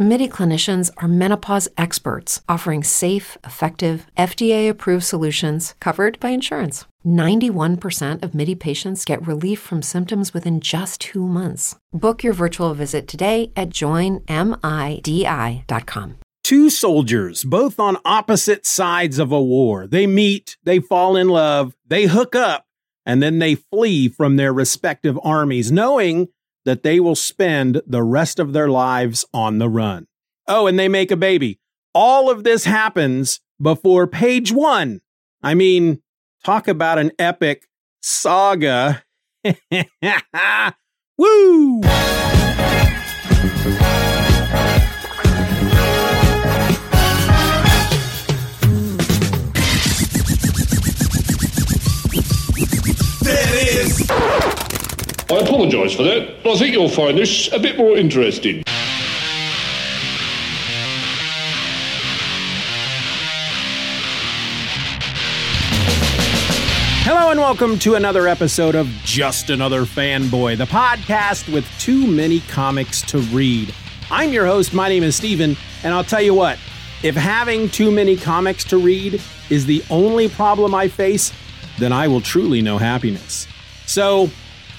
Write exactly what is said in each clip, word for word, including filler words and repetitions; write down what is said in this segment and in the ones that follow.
MIDI clinicians are menopause experts offering safe, effective, F D A-approved solutions covered by insurance. ninety-one percent of MIDI patients get relief from symptoms within just two months. Book your virtual visit today at join midi dot com. Two soldiers, both on opposite sides of a war. They meet, they fall in love, they hook up, and then they flee from their respective armies, knowing that they will spend the rest of their lives on the run. Oh, and they make a baby. All of this happens before page one. I mean, talk about an epic saga. Woo! There it is. I apologise for that, but I think you'll find this a bit more interesting. Hello and welcome to another episode of Just Another Fanboy, the podcast with too many comics to read. I'm your host, my name is Steven, and I'll tell you what, if having too many comics to read is the only problem I face, then I will truly know happiness. So,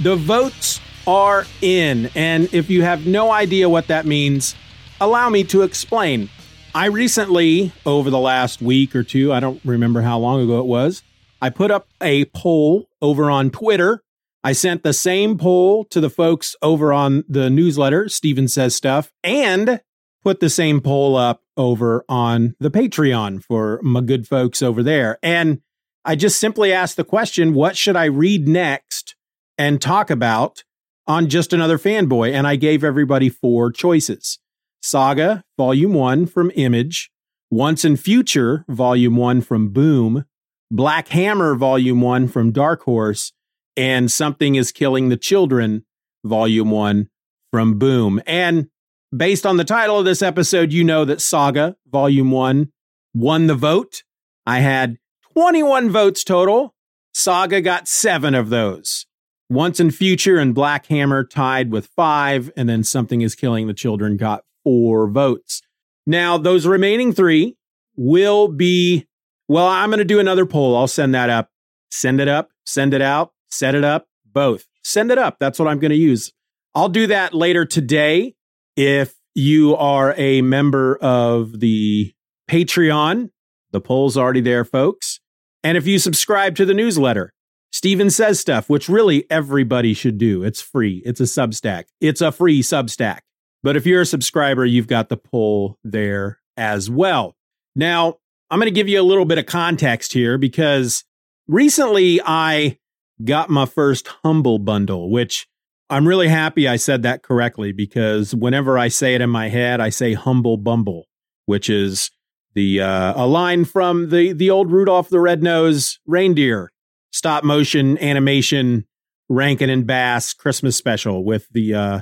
the votes are in, and if you have no idea what that means, allow me to explain. I recently, over the last week or two, I don't remember how long ago it was, I put up a poll over on Twitter. I sent the same poll to the folks over on the newsletter, Steven Says Stuff, and put the same poll up over on the Patreon for my good folks over there. And I just simply asked the question, what should I read next and talk about on Just Another Fanboy? And I gave everybody four choices. Saga, Volume one from Image. Once and Future, Volume one from Boom. Black Hammer, Volume one from Dark Horse. And Something is Killing the Children, Volume one from Boom. And based on the title of this episode, you know that Saga, Volume one, won the vote. I had twenty-one votes total. Saga got seven of those. Once in Future and Black Hammer tied with five, and then Something is Killing the Children got four votes. Now, those remaining three will be, well, I'm going to do another poll. I'll send that up. Send it up, send it out, set it up, both. Send it up. That's what I'm going to use. I'll do that later today. If you are a member of the Patreon, the poll's already there, folks. And if you subscribe to the newsletter, Steven Says Stuff, which really everybody should do. It's free. It's a Substack. It's a free Substack. But if you're a subscriber, you've got the poll there as well. Now, I'm going to give you a little bit of context here because recently I got my first Humble Bundle, which I'm really happy I said that correctly because whenever I say it in my head, I say Humble Bumble, which is the uh, a line from the, the old Rudolph the Red-Nosed Reindeer stop motion animation Rankin and Bass Christmas special with the uh,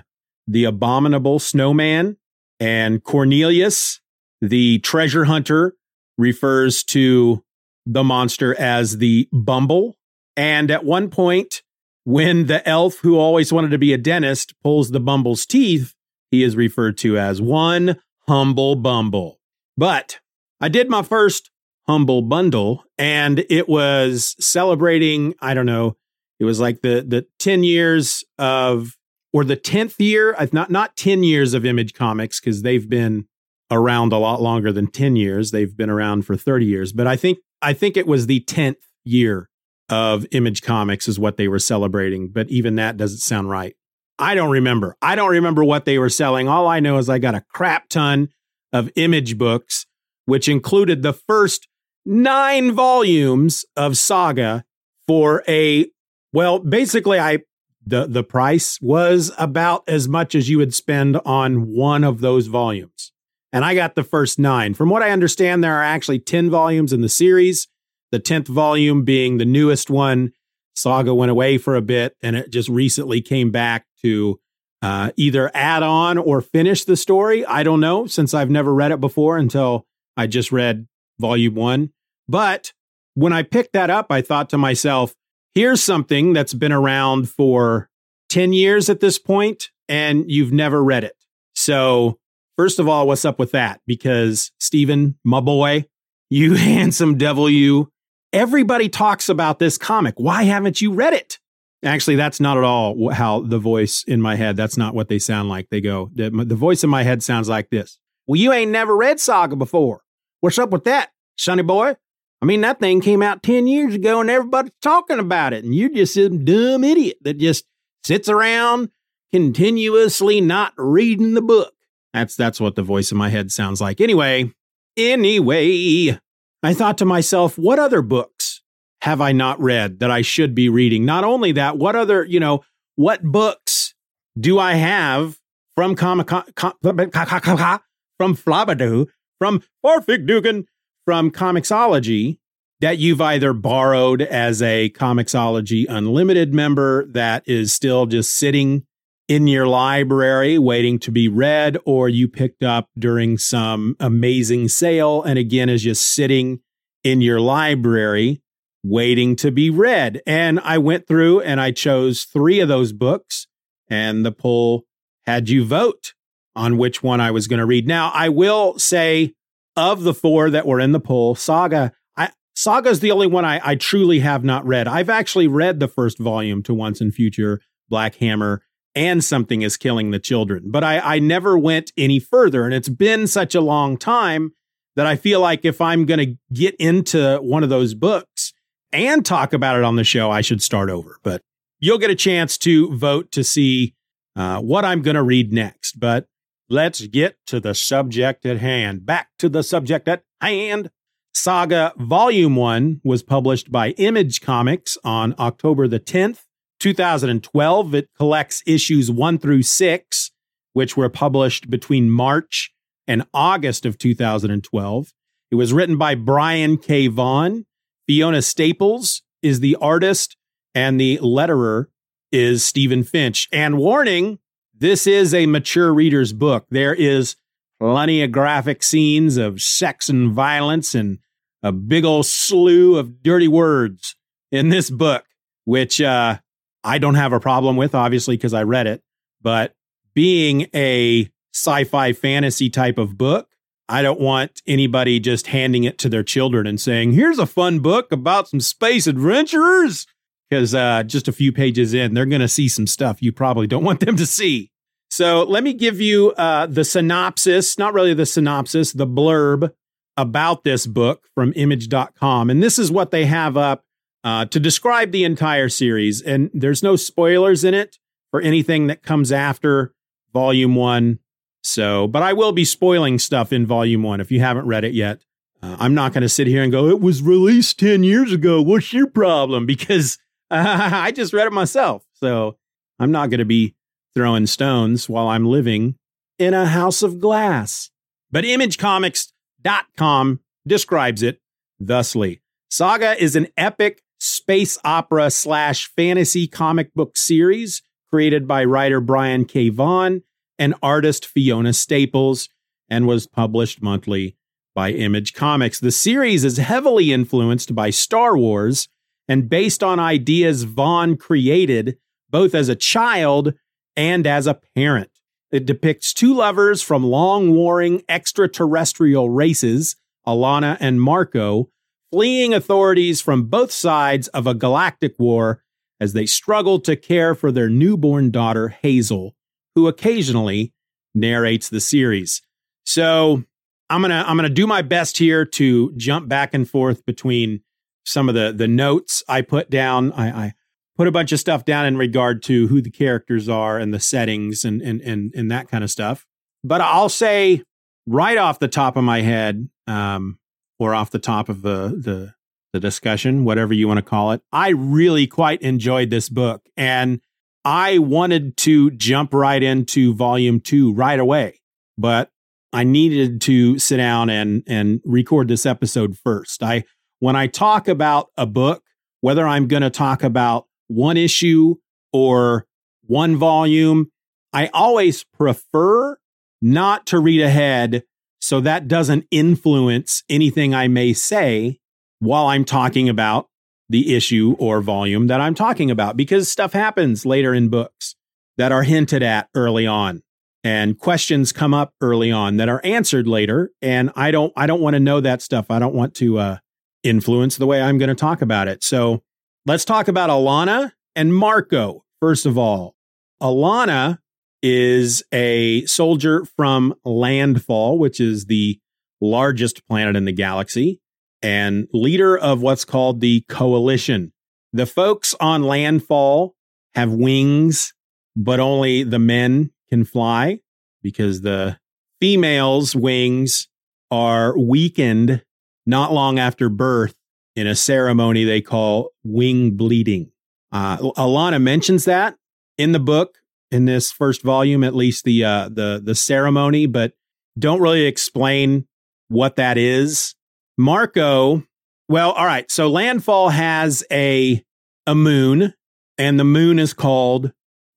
the abominable snowman, and Cornelius, the treasure hunter, refers to the monster as the Bumble. And at one point, when the elf who always wanted to be a dentist pulls the Bumble's teeth, he is referred to as one Humble Bumble. But I did my first Humble Bundle, and it was celebrating, I don't know, it was like the the ten years of, or the tenth year, I've not not ten years of Image Comics, because they've been around a lot longer than ten years. They've been around for thirty years, but I think I think it was the tenth year of Image Comics is what they were celebrating, but even that doesn't sound right. I don't remember. I don't remember what they were selling. All I know is I got a crap ton of Image books, which included the first nine volumes of Saga for a, well, basically I, the, the price was about as much as you would spend on one of those volumes. And I got the first nine. From what I understand, there are actually ten volumes in the series, the tenth volume being the newest one. Saga went away for a bit and it just recently came back to uh, either add on or finish the story. I don't know, since I've never read it before until I just read volume one. But when I picked that up, I thought to myself, here's something that's been around for ten years at this point, and you've never read it. So first of all, what's up with that? Because Steven, my boy, you handsome devil, you, everybody talks about this comic. Why haven't you read it? Actually, that's not at all how the voice in my head, that's not what they sound like. They go, the, the voice in my head sounds like this. Well, you ain't never read Saga before. What's up with that, sonny boy? I mean, that thing came out ten years ago and everybody's talking about it. And you're just some dumb idiot that just sits around continuously not reading the book. That's that's what the voice in my head sounds like. Anyway, anyway, I thought to myself, what other books have I not read that I should be reading? Not only that, what other, you know, what books do I have from Comic Con, com, from Flabadoo, from Barfig Dugan, from Comixology that you've either borrowed as a Comixology Unlimited member that is still just sitting in your library waiting to be read, or you picked up during some amazing sale and again is just sitting in your library waiting to be read. And I went through and I chose three of those books, and the poll had you vote on which one I was going to read. Now, I will say, of the four that were in the poll, Saga, I, Saga's the only one I, I truly have not read. I've actually read the first volume to Once and Future, Black Hammer, and Something is Killing the Children. But I, I never went any further. And it's been such a long time that I feel like if I'm going to get into one of those books and talk about it on the show, I should start over. But you'll get a chance to vote to see uh, what I'm going to read next. But let's get to the subject at hand. Back to the subject at hand. Saga Volume one was published by Image Comics on October the tenth, two thousand twelve. It collects issues one through six, which were published between March and August of two thousand twelve. It was written by Brian K. Vaughan. Fiona Staples is the artist, and the letterer is Steven Finch. And warning, this is a mature reader's book. There is plenty of graphic scenes of sex and violence and a big old slew of dirty words in this book, which uh, I don't have a problem with, obviously, because I read it. But being a sci-fi fantasy type of book, I don't want anybody just handing it to their children and saying, here's a fun book about some space adventurers. Because uh, just a few pages in, they're going to see some stuff you probably don't want them to see. So let me give you uh, the synopsis, not really the synopsis, the blurb about this book from image dot com. And this is what they have up uh, to describe the entire series. And there's no spoilers in it for anything that comes after volume one. So, but I will be spoiling stuff in volume one if you haven't read it yet. Uh, I'm not going to sit here and go, it was released ten years ago. What's your problem? Because Uh, I just read it myself, so I'm not going to be throwing stones while I'm living in a house of glass. But image comics dot com describes it thusly. Saga is an epic space opera slash fantasy comic book series created by writer Brian K. Vaughan and artist Fiona Staples, and was published monthly by Image Comics. The series is heavily influenced by Star Wars and based on ideas Vaughan created both as a child and as a parent. It depicts two lovers from long-warring extraterrestrial races, Alana and Marco, fleeing authorities from both sides of a galactic war as they struggle to care for their newborn daughter, Hazel, who occasionally narrates the series. So I'm gonna I'm gonna do my best here to jump back and forth between some of the, the notes I put down. I, I put a bunch of stuff down in regard to who the characters are and the settings and, and, and, and that kind of stuff. But I'll say right off the top of my head, um, or off the top of the, the, the discussion, whatever you want to call it, I really quite enjoyed this book. And I wanted to jump right into volume two right away, but I needed to sit down and, and record this episode first. I, When I talk about a book, whether I'm going to talk about one issue or one volume, I always prefer not to read ahead so that doesn't influence anything I may say while I'm talking about the issue or volume that I'm talking about, because stuff happens later in books that are hinted at early on, and questions come up early on that are answered later. And I don't, I don't want to know that stuff. I don't want to uh, influence the way I'm going to talk about it. So let's talk about Alana and Marco. First of all, Alana is a soldier from Landfall, which is the largest planet in the galaxy, and leader of what's called the Coalition. The folks on Landfall have wings, but only the men can fly, because the females' wings are weakened not long after birth in a ceremony they call wing bleeding. Uh, Alana mentions that in the book, in this first volume, at least the uh, the the ceremony, but don't really explain what that is. Marco, well, all right. So Landfall has a a moon, and the moon is called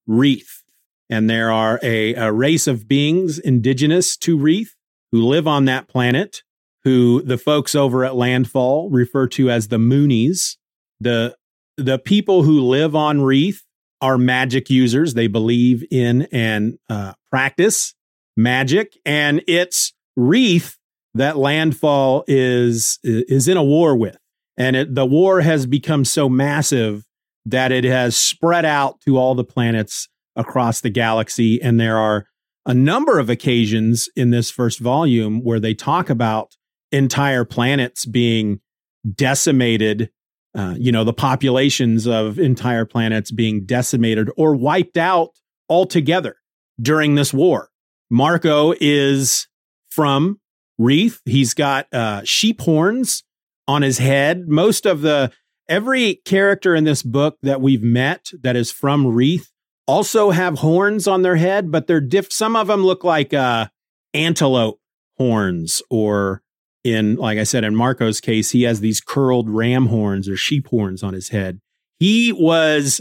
Wreath. And there are a, a race of beings indigenous to Wreath who live on that planet, who the folks over at Landfall refer to as the Moonies. The the people who live on Wreath are magic users. They believe in and uh, practice magic, and it's Wreath that Landfall is is in a war with. And it, the war has become so massive that it has spread out to all the planets across the galaxy. And there are a number of occasions in this first volume where they talk about entire planets being decimated, uh, you know, the populations of entire planets being decimated or wiped out altogether during this war. Marco is from Wreath. He's got uh, sheep horns on his head. Most of the, every character in this book that we've met that is from Wreath also have horns on their head, but they're diff. Some of them look like uh, antelope horns, or in, like I said, in Marco's case, he has these curled ram horns or sheep horns on his head. He was,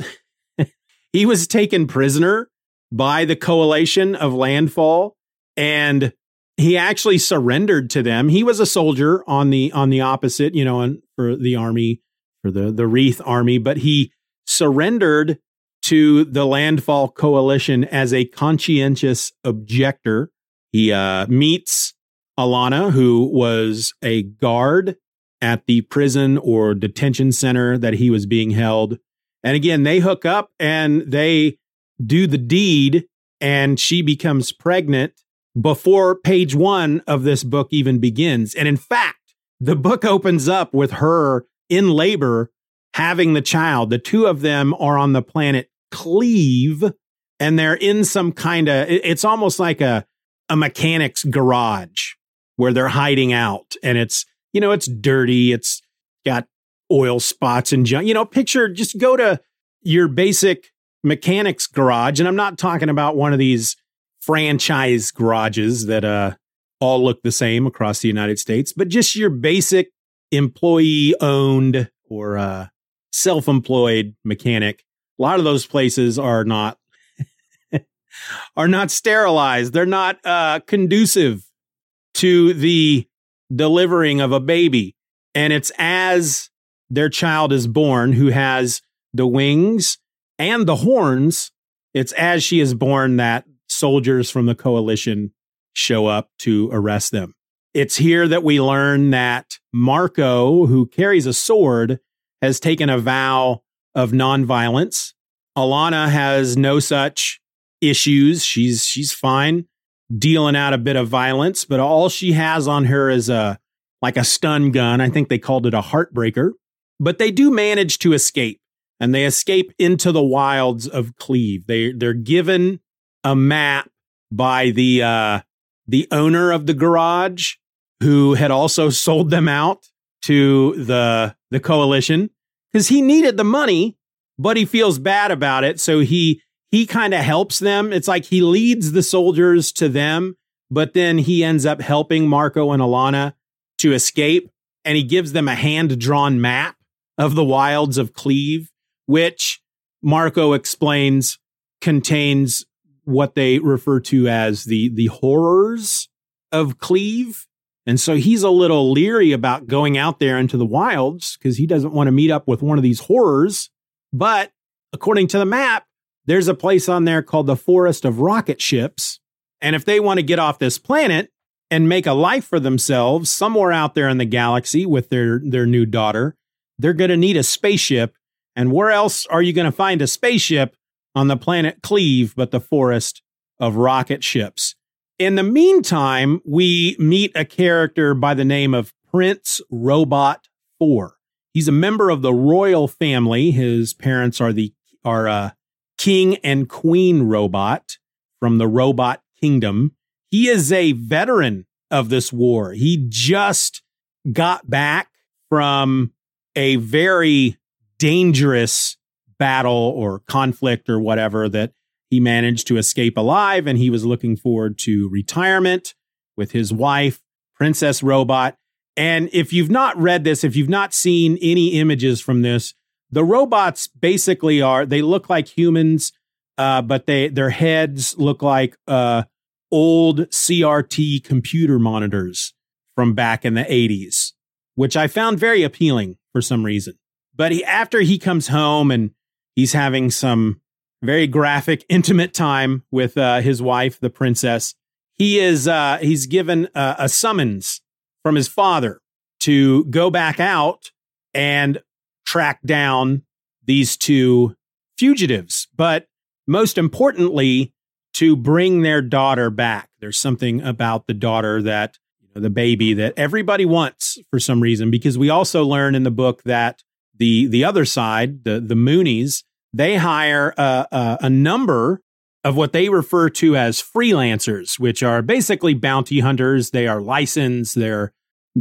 he was taken prisoner by the Coalition of Landfall, and he actually surrendered to them. He was a soldier on the on the opposite, you know, on, for the army, for the, the Wreath army, but he surrendered to the Landfall Coalition as a conscientious objector. He uh, meets Alana, who was a guard at the prison or detention center that he was being held. And again, they hook up and they do the deed, and she becomes pregnant before page one of this book even begins. And in fact, the book opens up with her in labor, having the child. The two of them are on the planet Cleave, and they're in some kind of, it's almost like a, a mechanic's garage where they're hiding out. And it's, you know, it's dirty. It's got oil spots and junk. You know, picture, just go to your basic mechanic's garage. And I'm not talking about one of these franchise garages that uh, all look the same across the United States, but just your basic employee-owned or uh, self-employed mechanic. A lot of those places are not are not sterilized. They're not uh, conducive to the delivering of a baby. And it's as their child is born, who has the wings and the horns, it's as she is born that soldiers from the Coalition show up to arrest them. It's here that we learn that Marco, who carries a sword, has taken a vow of nonviolence. Alana has no such issues. She's she's fine dealing out a bit of violence, but all she has on her is a like a stun gun. I think they called it a heartbreaker. But they do manage to escape, and they escape into the wilds of Cleave. They they're given a map by the uh, the owner of the garage, who had also sold them out to the the Coalition, because he needed the money, but he feels bad about it. So he he kind of helps them. It's like he leads the soldiers to them, but then he ends up helping Marco and Alana to escape. And he gives them a hand-drawn map of the wilds of Cleave, which Marco explains contains what they refer to as the the horrors of Cleave. And so he's a little leery about going out there into the wilds because he doesn't want to meet up with one of these horrors. But according to the map, there's a place on there called the Forest of Rocket Ships. And if they want to get off this planet and make a life for themselves somewhere out there in the galaxy with their, their new daughter, they're going to need a spaceship. And where else are you going to find a spaceship on the planet Cleave but the Forest of Rocket Ships? In the meantime, we meet a character by the name of Prince Robot Four. He's a member of the royal family. His parents are the are uh, King and Queen Robot from the Robot Kingdom. He is a veteran of this war. He just got back from a very dangerous battle or conflict or whatever that he managed to escape alive, and he was looking forward to retirement with his wife, Princess Robot. And if you've not read this, if you've not seen any images from this, the robots basically are, they look like humans, uh, but they their heads look like uh, old C R T computer monitors from back in the eighties, which I found very appealing for some reason. But he, after he comes home and he's having some very graphic, intimate time with uh, his wife, the princess, he is uh, he's given uh, a summons from his father to go back out and track down these two fugitives, but most importantly, to bring their daughter back. There's something about the daughter that, you know, the baby that everybody wants for some reason, because we also learn in the book that the the other side, the, the Moonies, they hire a, a, a number of what they refer to as freelancers, which are basically bounty hunters. They are licensed, they're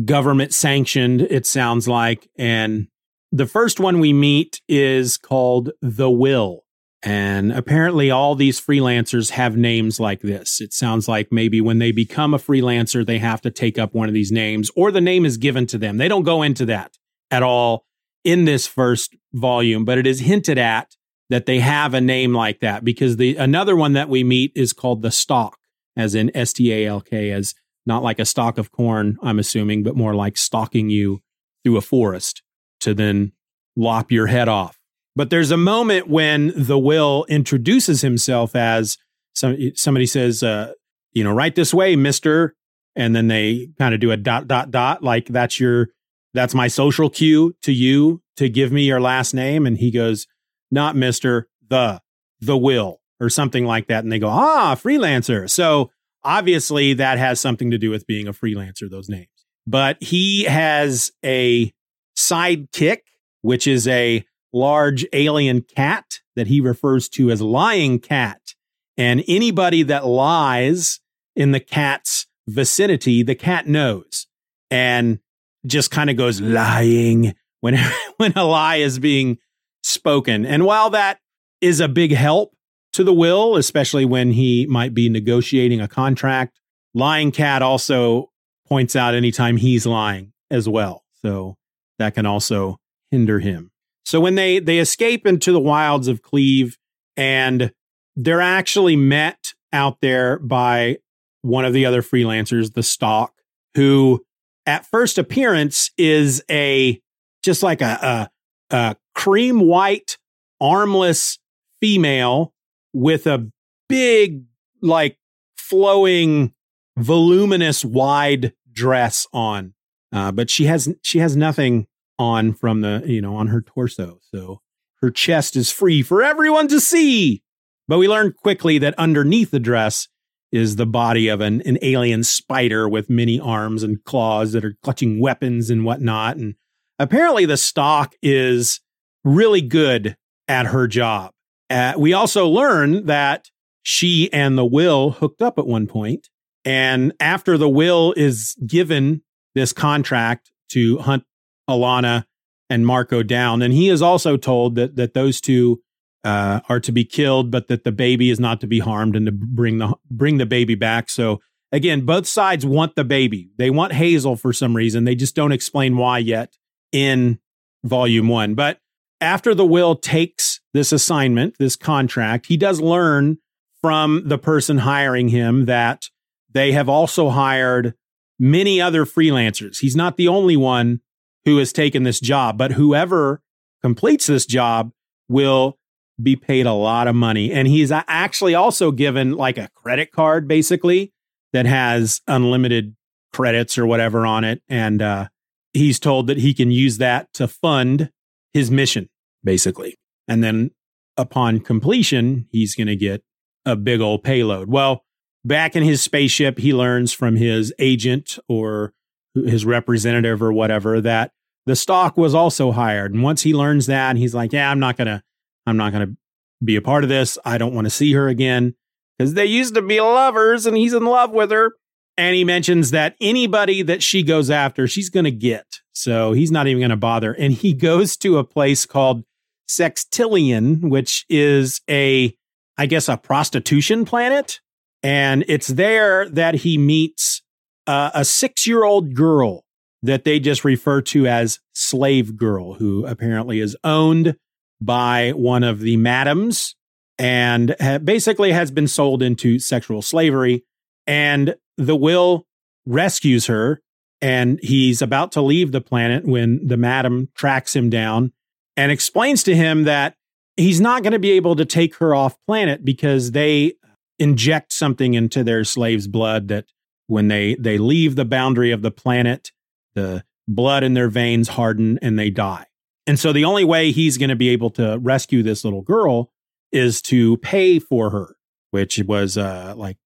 government sanctioned, it sounds like. And the first one we meet is called The Will. And apparently all these freelancers have names like this. It sounds like maybe when they become a freelancer, they have to take up one of these names, or the name is given to them. They don't go into that at all in this first volume, but it is hinted at that they have a name like that, because the another one that we meet is called The Stalk, as in S T A L K, as not like a stalk of corn, I'm assuming, but more like stalking you through a forest to then lop your head off. But there's a moment when The Will introduces himself as some, somebody says, uh, you know, right this way, mister. And then they kind of do a dot, dot, dot, like that's your that's my social cue to you to give me your last name. And he goes, not Mister, the, the Will, or something like that. And they go, ah, freelancer. So obviously that has something to do with being a freelancer, those names. But he has a sidekick, which is a large alien cat that he refers to as Lying Cat. And anybody that lies in the cat's vicinity, the cat knows. And just kind of goes lying when, when a lie is being spoken. And while that is a big help to the Will, especially when he might be negotiating a contract, Lying Cat also points out anytime he's lying as well. So that can also hinder him. So when they, they escape into the wilds of Cleave, and they're actually met out there by one of the other freelancers, the Stalk, who at first appearance is a just like a, a, a cream white, armless female with a big, like flowing, voluminous, wide dress on. Uh, but she has she has nothing on from the you know on her torso, so her chest is free for everyone to see. But we learn quickly that underneath the dress is the body of an, an alien spider with many arms and claws that are clutching weapons and whatnot. And apparently the Stalk is really good at her job. Uh, we also learn that she and the Will hooked up at one point. And after the Will is given this contract to hunt Alana and Marco down, and he is also told that that those two Uh, are to be killed, but that the baby is not to be harmed, and to bring the bring the baby back. So again, both sides want the baby. They want Hazel for some reason. They just don't explain why yet in volume one. But after the Will takes this assignment, this contract, he does learn from the person hiring him that they have also hired many other freelancers. He's not the only one who has taken this job, but whoever completes this job will be paid a lot of money. And he's actually also given like a credit card, basically, that has unlimited credits or whatever on it. And uh, he's told that he can use that to fund his mission, basically. And then upon completion, he's going to get a big old payload. Well, back in his spaceship, he learns from his agent or his representative or whatever that the Stalk was also hired. And once he learns that, he's like, yeah, I'm not going to, I'm not going to be a part of this. I don't want to see her again because they used to be lovers and he's in love with her. And he mentions that anybody that she goes after, she's going to get. So he's not even going to bother. And he goes to a place called Sextillion, which is a, I guess, a prostitution planet. And it's there that he meets uh, a six-year-old girl that they just refer to as Slave Girl, who apparently is owned by one of the madams and ha- basically has been sold into sexual slavery. And the Will rescues her, and he's about to leave the planet when the madam tracks him down and explains to him that he's not going to be able to take her off planet because they inject something into their slaves' blood that when they, they leave the boundary of the planet, the blood in their veins harden and they die. And so the only way he's going to be able to rescue this little girl is to pay for her, which was uh, like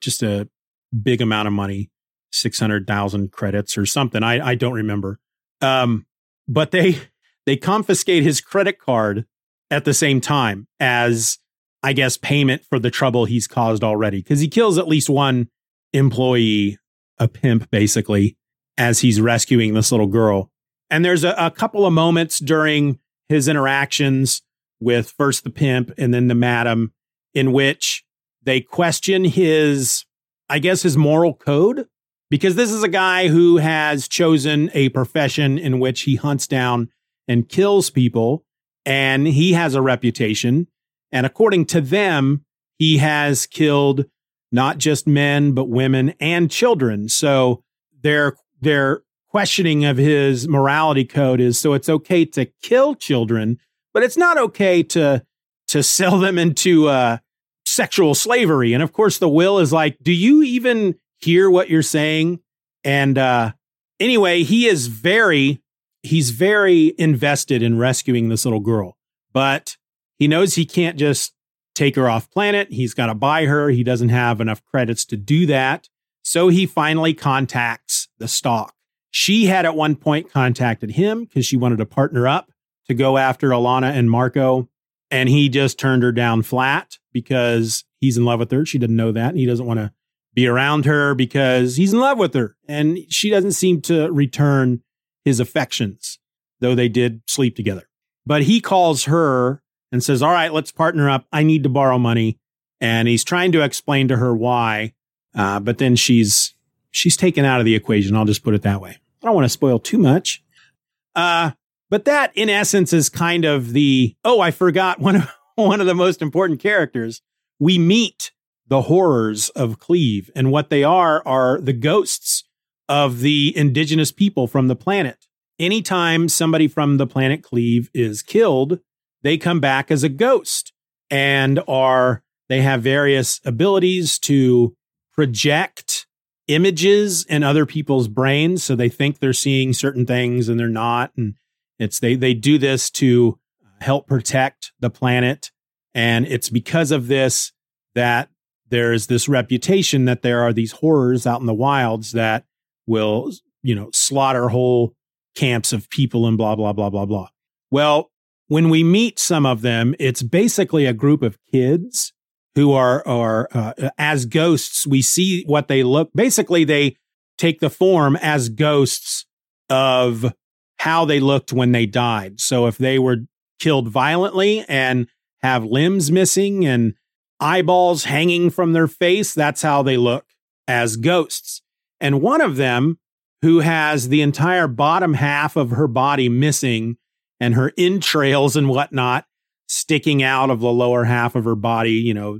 just a big amount of money, six hundred thousand credits or something. I, I don't remember. Um, but they they confiscate his credit card at the same time as, I guess, payment for the trouble he's caused already, because he kills at least one employee, a pimp, basically, as he's rescuing this little girl. And there's a, a couple of moments during his interactions with first the pimp and then the madam in which they question his, I guess, his moral code, because this is a guy who has chosen a profession in which he hunts down and kills people. And he has a reputation. And according to them, he has killed not just men, but women and children. So they're they're. questioning of his morality code is, so it's okay to kill children, but it's not okay to to sell them into uh, sexual slavery. And of course, the Will is like, do you even hear what you're saying? And uh, anyway, he is very, he's very invested in rescuing this little girl, but he knows he can't just take her off planet. He's got to buy her. He doesn't have enough credits to do that. So he finally contacts the Stalk. She had at one point contacted him because she wanted to partner up to go after Alana and Marco. And he just turned her down flat because he's in love with her. She didn't know that. And he doesn't want to be around her because he's in love with her. And she doesn't seem to return his affections, though they did sleep together. But he calls her and says, all right, let's partner up. I need to borrow money. And he's trying to explain to her why. Uh, but then she's she's taken out of the equation. I'll just put it that way. I don't want to spoil too much. Uh, but that, in essence, is kind of the, oh, I forgot one of, one of the most important characters. We meet the horrors of Cleave, and what they are are the ghosts of the indigenous people from the planet. Anytime somebody from the planet Cleave is killed, they come back as a ghost and are, they have various abilities to project images in other people's brains. So they think they're seeing certain things and they're not. And it's, they, they do this to help protect the planet. And it's because of this that there is this reputation that there are these horrors out in the wilds that will, you know, slaughter whole camps of people and blah, blah, blah, blah, blah. Well, when we meet some of them, it's basically a group of kids who are, are uh, as ghosts. We see what they look. Basically, they take the form as ghosts of how they looked when they died. So if they were killed violently and have limbs missing and eyeballs hanging from their face, that's how they look as ghosts. And one of them, who has the entire bottom half of her body missing and her entrails and whatnot sticking out of the lower half of her body, you know,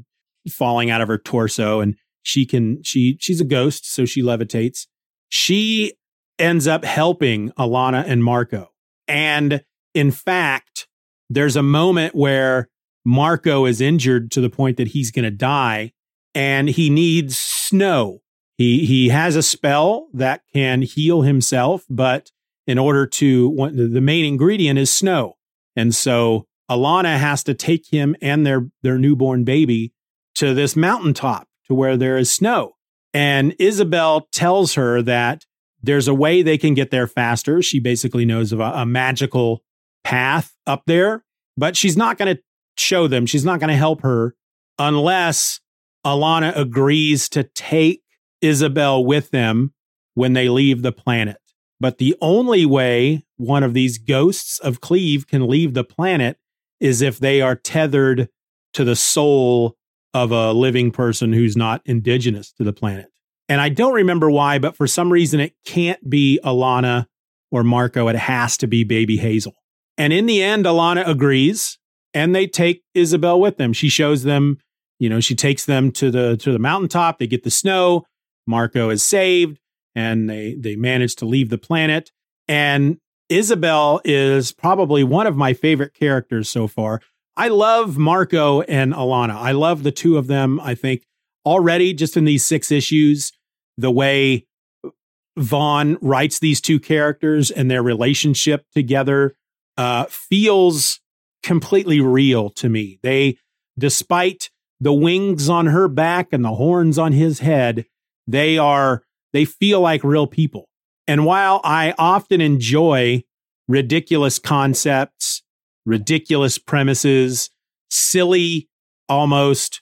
falling out of her torso, and she can, she, she's a ghost, so she levitates. She ends up helping Alana and Marco. And in fact, there's a moment where Marco is injured to the point that he's going to die, and he needs snow. He he has a spell that can heal himself, but in order to, one, the main ingredient is snow. And so Alana has to take him and their, their newborn baby to this mountaintop to where there is snow. And Isabel tells her that there's a way they can get there faster. She basically knows of a, a magical path up there, but she's not going to show them. She's not going to help her unless Alana agrees to take Isabel with them when they leave the planet. But the only way one of these ghosts of Cleave can leave the planet is if they are tethered to the soul of a living person who's not indigenous to the planet. And I don't remember why, but for some reason it can't be Alana or Marco. It has to be baby Hazel. And in the end, Alana agrees, and they take Isabel with them. She shows them, you know, she takes them to the to the mountaintop. They get the snow. Marco is saved, and they they manage to leave the planet. And Isabel is probably one of my favorite characters so far. I love Marco and Alana. I love the two of them. I think already just in these six issues, the way Vaughan writes these two characters and their relationship together uh, feels completely real to me. They, despite the wings on her back and the horns on his head, they are, they feel like real people. And while I often enjoy ridiculous concepts, ridiculous premises, silly, almost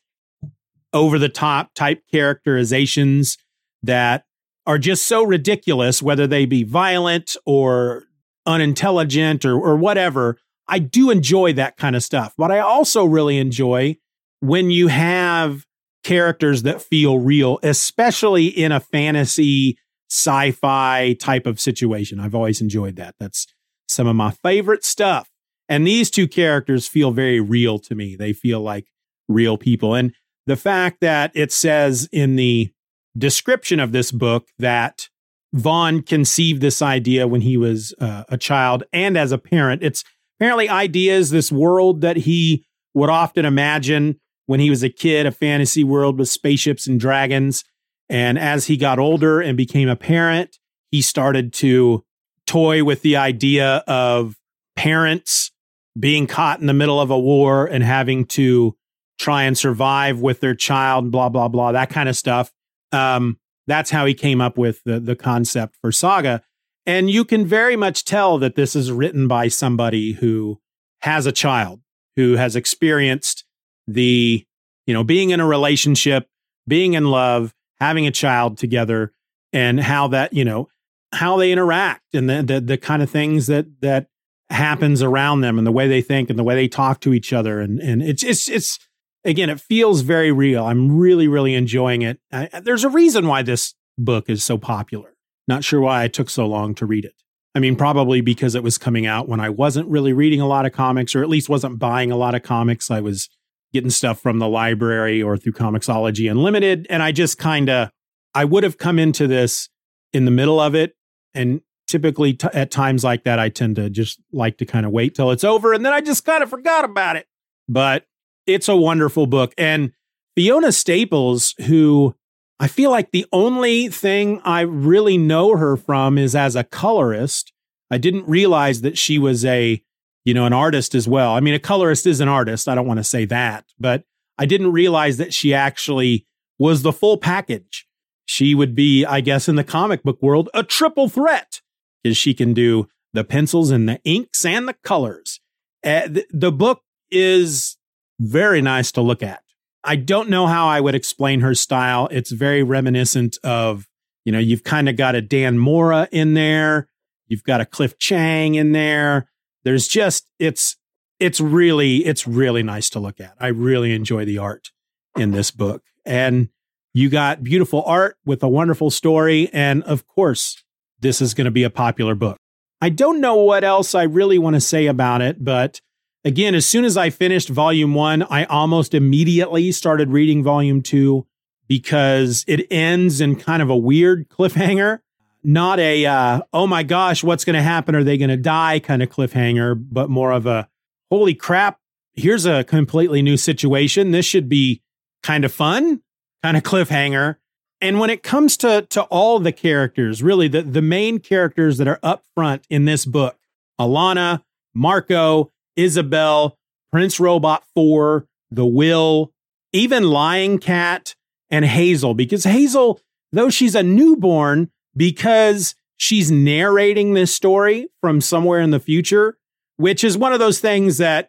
over-the-top type characterizations that are just so ridiculous, whether they be violent or unintelligent or, or whatever, I do enjoy that kind of stuff. But I also really enjoy when you have characters that feel real, especially in a fantasy, sci-fi type of situation. I've always enjoyed that. That's some of my favorite stuff. And these two characters feel very real to me. They feel like real people. And the fact that it says in the description of this book that Vaughan conceived this idea when he was uh, a child and as a parent, it's apparently ideas, this world that he would often imagine when he was a kid, a fantasy world with spaceships and dragons. And as he got older and became a parent, he started to toy with the idea of parents being caught in the middle of a war and having to try and survive with their child, blah, blah, blah, that kind of stuff. Um, that's how he came up with the, the concept for Saga. And you can very much tell that this is written by somebody who has a child, who has experienced the, you know, being in a relationship, being in love, having a child together, and how that, you know, how they interact, and the, the, the kind of things that, that happens around them, and the way they think and the way they talk to each other. And, and it's, it's, it's, again, it feels very real. I'm really, really enjoying it. I, there's a reason why this book is so popular. Not sure why I took so long to read it. I mean, probably because it was coming out when I wasn't really reading a lot of comics, or at least wasn't buying a lot of comics. I was getting stuff from the library or through Comixology Unlimited. And I just kind of, I would have come into this in the middle of it. And typically t- at times like that, I tend to just like to kind of wait till it's over. And then I just kind of forgot about it. But it's a wonderful book. And Fiona Staples, who I feel like the only thing I really know her from is as a colorist. I didn't realize that she was a, you know, an artist as well. I mean, a colorist is an artist. I don't want to say that, but I didn't realize that she actually was the full package. She would be, I guess, in the comic book world, a triple threat, because she can do the pencils and the inks and the colors. Uh, th- the book is very nice to look at. I don't know how I would explain her style. It's very reminiscent of, you know, you've kind of got a Dan Mora in there. You've got a Cliff Chang in there. There's just, it's, it's really, it's really nice to look at. I really enjoy the art in this book. And you got beautiful art with a wonderful story. And of course, this is going to be a popular book. I don't know what else I really want to say about it, but Again, as soon as I finished volume one, I almost immediately started reading volume two because it ends in kind of a weird cliffhanger. Not a, uh, oh my gosh, what's going to happen? Are they going to die kind of cliffhanger, but more of a, holy crap, here's a completely new situation. This should be kind of fun, kind of cliffhanger. And when it comes to to all the characters, really the, the main characters that are up front in this book, Alana, Marco, Isabel, Prince Robot Four, The Will, even Lying Cat and Hazel, because Hazel, though she's a newborn, because she's narrating this story from somewhere in the future, which is one of those things that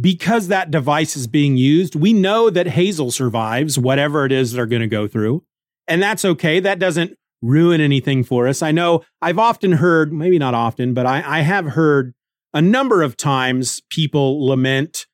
because that device is being used, we know that Hazel survives whatever it is they're going to go through. And that's okay. That doesn't ruin anything for us. I know I've often heard, maybe not often, but I, I have heard a number of times people lament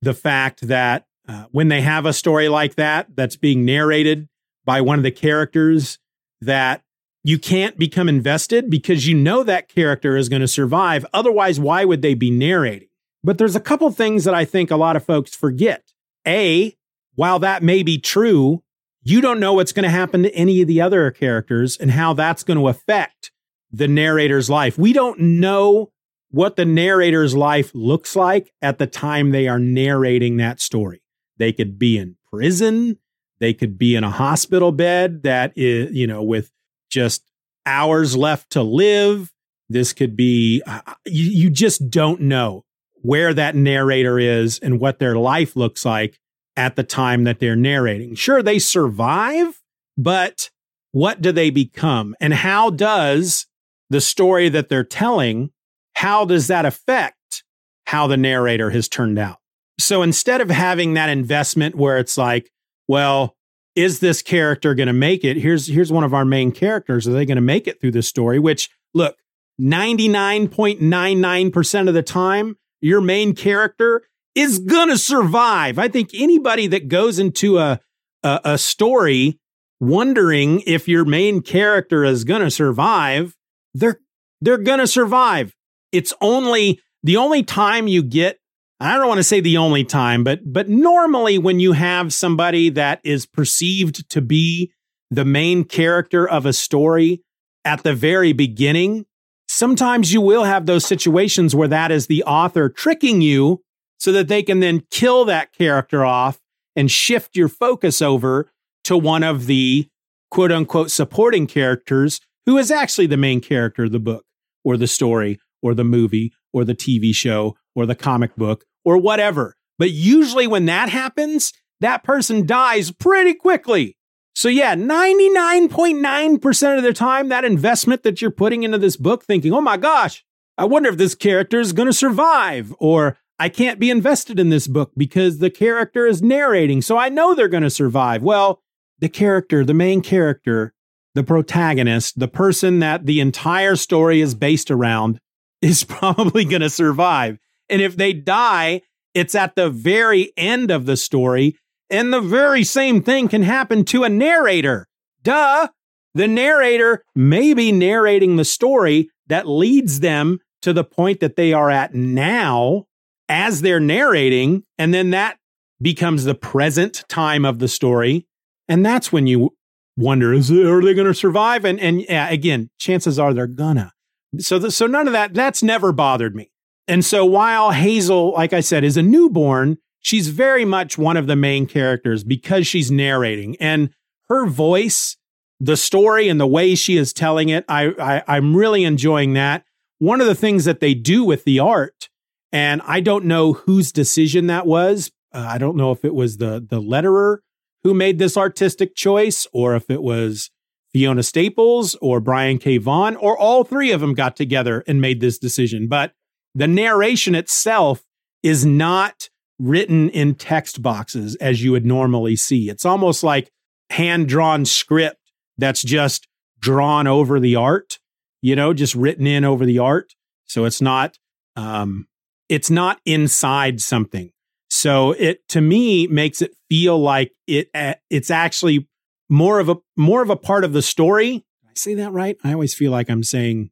the fact that uh, when they have a story like that, that's being narrated by one of the characters, that you can't become invested because you know that character is going to survive. Otherwise, why would they be narrating? But there's a couple things that I think a lot of folks forget. A, while that may be true, you don't know what's going to happen to any of the other characters and how that's going to affect the narrator's life. We don't know what the narrator's life looks like at the time they are narrating that story. They could be in prison. They could be in a hospital bed that is, you know, with just hours left to live. This could be, you, you just don't know where that narrator is and what their life looks like at the time that they're narrating. Sure, they survive, but what do they become? And how does the story that they're telling, how does that affect how the narrator has turned out? So instead of having that investment where it's like, well, is this character going to make it? Here's here's one of our main characters. Are they going to make it through this story? Which, look, ninety-nine point nine nine percent of the time, your main character is going to survive. I think anybody that goes into a, a, a story wondering if your main character is going to survive, they're, they're going to survive. It's only the only time you get I don't want to say the only time, but but normally when you have somebody that is perceived to be the main character of a story at the very beginning, sometimes you will have those situations where that is the author tricking you so that they can then kill that character off and shift your focus over to one of the quote unquote supporting characters who is actually the main character of the book or the story or the movie or the T V show or the comic book or whatever. But usually when that happens, that person dies pretty quickly. So yeah, ninety-nine point nine percent of the time, that investment that you're putting into this book thinking, oh my gosh, I wonder if this character is going to survive, or I can't be invested in this book because the character is narrating, so I know they're going to survive. Well, the character, the main character, the protagonist, the person that the entire story is based around is probably going to survive. And if they die, it's at the very end of the story. And the very same thing can happen to a narrator. Duh. The narrator may be narrating the story that leads them to the point that they are at now as they're narrating. And then that becomes the present time of the story. And that's when you wonder, is it, are they going to survive? And, and yeah, again, chances are they're gonna. So, the, so none of that, that's never bothered me. And so while Hazel, like I said, is a newborn, she's very much one of the main characters because she's narrating. And her voice, the story and the way she is telling it, I, I, I'm really enjoying that. One of the things that they do with the art, and I don't know whose decision that was. Uh, I don't know if it was the, the letterer who made this artistic choice or if it was Fiona Staples or Brian K. Vaughan, or all three of them got together and made this decision. But the narration itself is not written in text boxes as you would normally see. It's almost like hand-drawn script that's just drawn over the art, you know, just written in over the art. So it's not, um, it's not inside something. So it, to me, makes it feel like it it's actually more of a more of a part of the story. Did I say that right? I always feel like I'm saying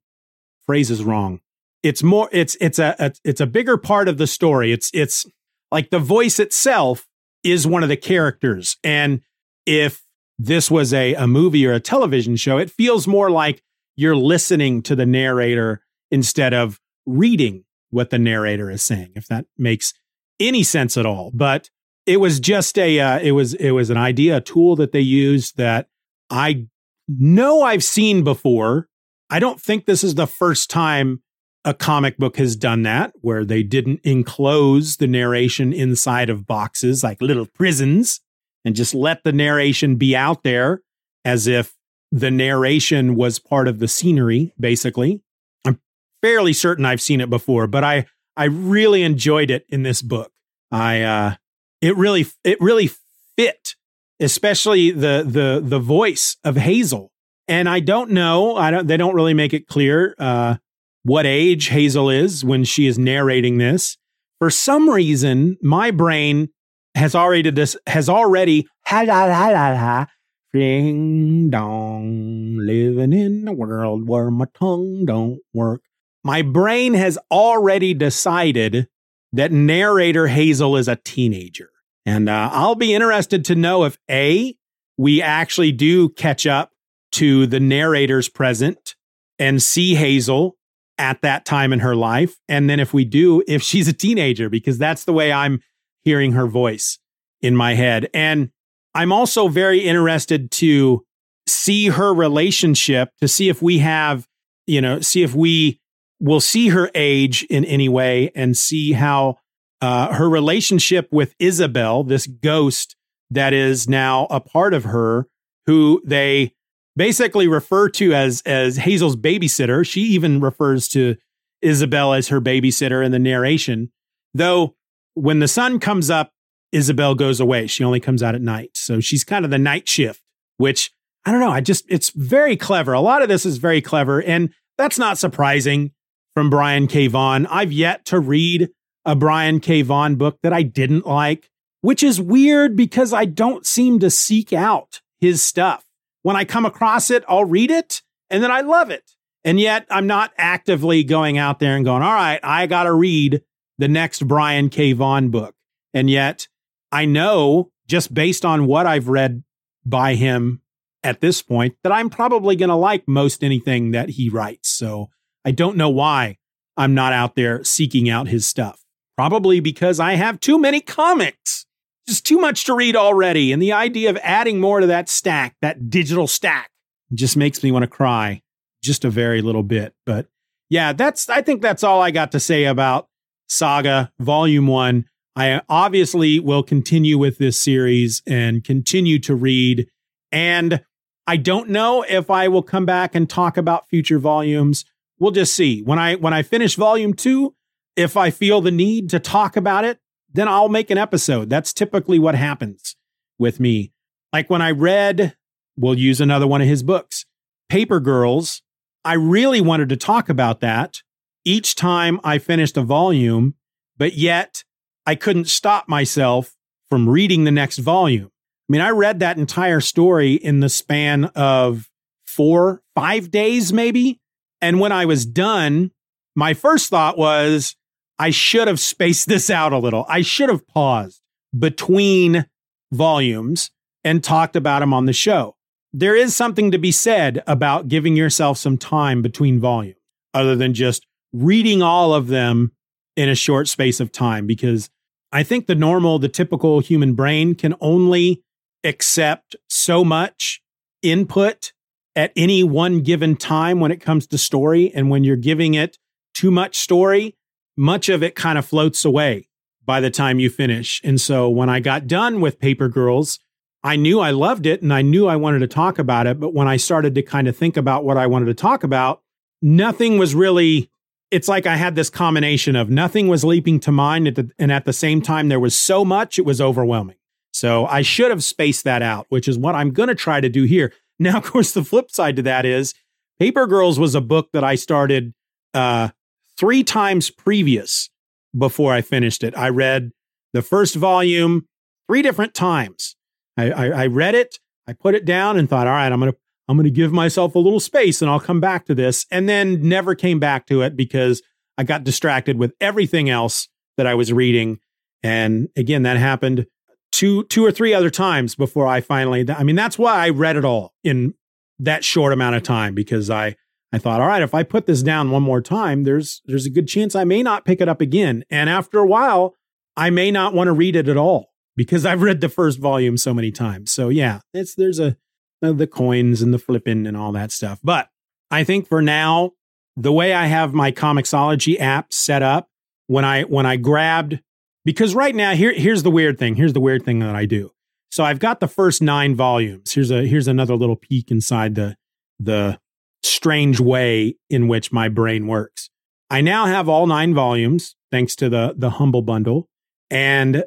phrases wrong. it's more it's it's a, a it's a bigger part of the story. It's it's like the voice itself is one of the characters. And if this was a, a movie or a television show, it feels more like you're listening to the narrator instead of reading what the narrator is saying, if that makes any sense at all. But it was just a, uh, it was, it was an idea, a tool that they used that I know I've seen before. I don't think this is the first time a comic book has done that, where they didn't enclose the narration inside of boxes like little prisons and just let the narration be out there as if the narration was part of the scenery, basically. I'm fairly certain I've seen it before, but I, I really enjoyed it in this book. I, uh, it really, it really fit, especially the, the, the voice of Hazel. And I don't know, I don't, they don't really make it clear, uh, what age Hazel is when she is narrating this. For some reason, my brain has already this has already ha la la la la ding dong, living in a world where my tongue don't work. My brain has already decided that narrator Hazel is a teenager, and uh, I'll be interested to know if A, we actually do catch up to the narrator's present and see Hazel at that time in her life, and then if we do, if she's a teenager, because that's the way I'm hearing her voice in my head. And I'm also very interested to see her relationship, to see if we have, you know, see if we will see her age in any way, and see how uh, her relationship with Isabel, this ghost that is now a part of her, who they basically refer to as as Hazel's babysitter. She even refers to Isabel as her babysitter in the narration. Though when the sun comes up, Isabel goes away. She only comes out at night. So she's kind of the night shift, which I don't know. I just, it's very clever. A lot of this is very clever. And that's not surprising from Brian K. Vaughan. I've yet to read a Brian K. Vaughan book that I didn't like, which is weird because I don't seem to seek out his stuff. When I come across it, I'll read it, and then I love it. And yet I'm not actively going out there and going, all right, I got to read the next Brian K. Vaughan book. And yet I know, just based on what I've read by him at this point, that I'm probably going to like most anything that he writes. So I don't know why I'm not out there seeking out his stuff. Probably because I have too many comics. Just too much to read already. And the idea of adding more to that stack, that digital stack, just makes me want to cry just a very little bit. But yeah, that's, I think that's all I got to say about Saga Volume One. I obviously will continue with this series and continue to read. And I don't know if I will come back and talk about future volumes. We'll just see. When I, when I finish Volume Two, if I feel the need to talk about it, then I'll make an episode. That's typically what happens with me. Like when I read, we'll use another one of his books, Paper Girls. I really wanted to talk about that each time I finished a volume, but yet I couldn't stop myself from reading the next volume. I mean, I read that entire story in the span of four, five days, maybe. And when I was done, my first thought was, I should have spaced this out a little. I should have paused between volumes and talked about them on the show. There is something to be said about giving yourself some time between volumes, other than just reading all of them in a short space of time, because I think the normal, the typical human brain can only accept so much input at any one given time when it comes to story. And when you're giving it too much story, much of it kind of floats away by the time you finish. And so when I got done with Paper Girls, I knew I loved it and I knew I wanted to talk about it. But when I started to kind of think about what I wanted to talk about, nothing was really, it's like I had this combination of nothing was leaping to mind. At the, and at the same time, there was so much, it was overwhelming. So I should have spaced that out, which is what I'm going to try to do here. Now, of course, the flip side to that is Paper Girls was a book that I started, uh, three times previous before I finished it. I read the first volume three different times. I, I, I read it, I put it down and thought, all right, I'm going to, I'm going to give myself a little space and I'll come back to this. And then never came back to it because I got distracted with everything else that I was reading. And again, that happened two, two or three other times before I finally, I mean, that's why I read it all in that short amount of time, because I, I thought, all right, if I put this down one more time, there's, there's a good chance I may not pick it up again. And after a while, I may not want to read it at all because I've read the first volume so many times. So yeah, it's, there's a, the coins and the flipping and all that stuff. But I think for now, the way I have my Comixology app set up, when I, when I grabbed, because right now here, here's the weird thing. Here's the weird thing that I do. So I've got the first nine volumes. Here's a, here's another little peek inside the, the strange way in which my brain works. I now have all nine volumes, thanks to the, the Humble Bundle. And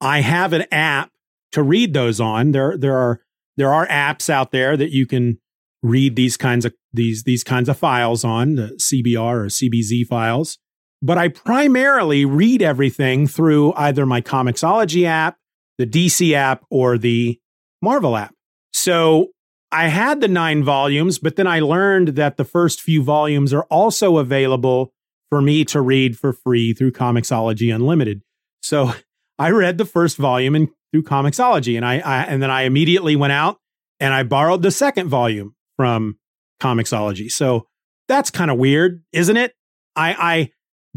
I have an app to read those on. There, there are, there are apps out there that you can read these kinds of these these kinds of files on, the C B R or C B Z files. But I primarily read everything through either my Comixology app, the D C app, or the Marvel app. So I had the nine volumes, but then I learned that the first few volumes are also available for me to read for free through Comixology Unlimited. So I read the first volume in through Comixology, and I, I and then I immediately went out and I borrowed the second volume from Comixology. So that's kind of weird, isn't it? I, I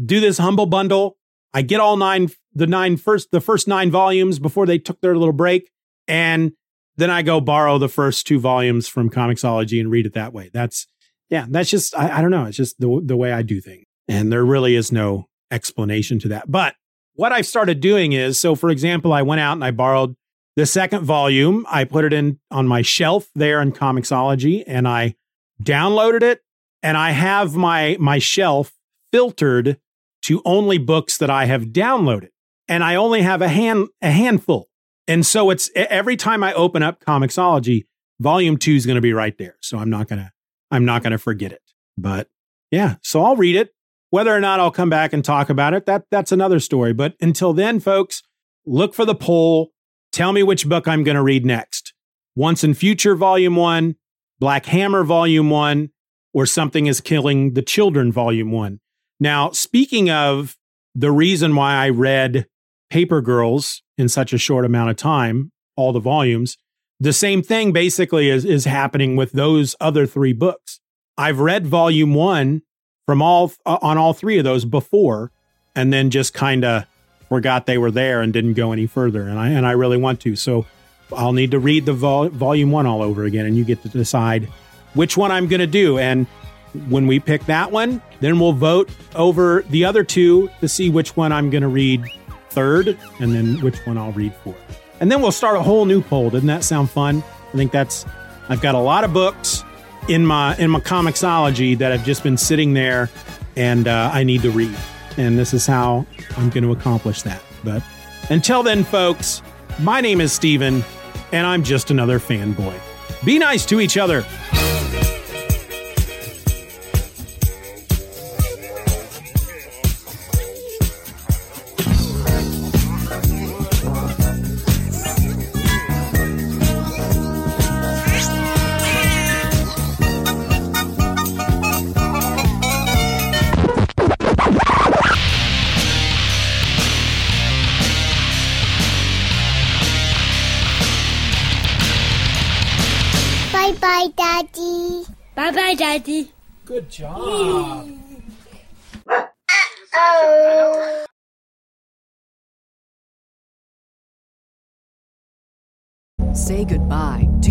do this Humble Bundle. I get all nine, the nine first, the first nine volumes before they took their little break. And then I go borrow the first two volumes from Comixology and read it that way. That's, yeah, that's just, I, I don't know. It's just the the way I do things. And there really is no explanation to that. But what I've started doing is, so for example, I went out and I borrowed the second volume. I put it in on my shelf there in Comixology, and I downloaded it, and I have my my shelf filtered to only books that I have downloaded, and I only have a hand a handful. And so it's every time I open up Comixology, volume two is going to be right there. So I'm not gonna I'm not gonna forget it. But yeah, so I'll read it. Whether or not I'll come back and talk about it, that that's another story. But until then, folks, look for the poll. Tell me which book I'm going to read next. Once and Future Volume one, Black Hammer Volume one, or Something is Killing the Children Volume one. Now, speaking of the reason why I read Paper Girls in such a short amount of time, all the volumes, the same thing basically is, is happening with those other three books. I've read Volume one from all uh, on all three of those before, and then just kind of forgot they were there and didn't go any further. And I and I really want to. So I'll need to read the vol- volume one all over again. And you get to decide which one I'm going to do. And when we pick that one, then we'll vote over the other two to see which one I'm going to read third, and then which one I'll read fourth. And then we'll start a whole new poll. Doesn't that sound fun? I think that's, I've got a lot of books in my in my Comixology that have just been sitting there, and uh, I need to read. And this is how I'm going to accomplish that. But until then, folks, my name is Steven, and I'm just another fanboy. Be nice to each other. Bye-bye, Daddy. Good job. Uh-oh. Say goodbye to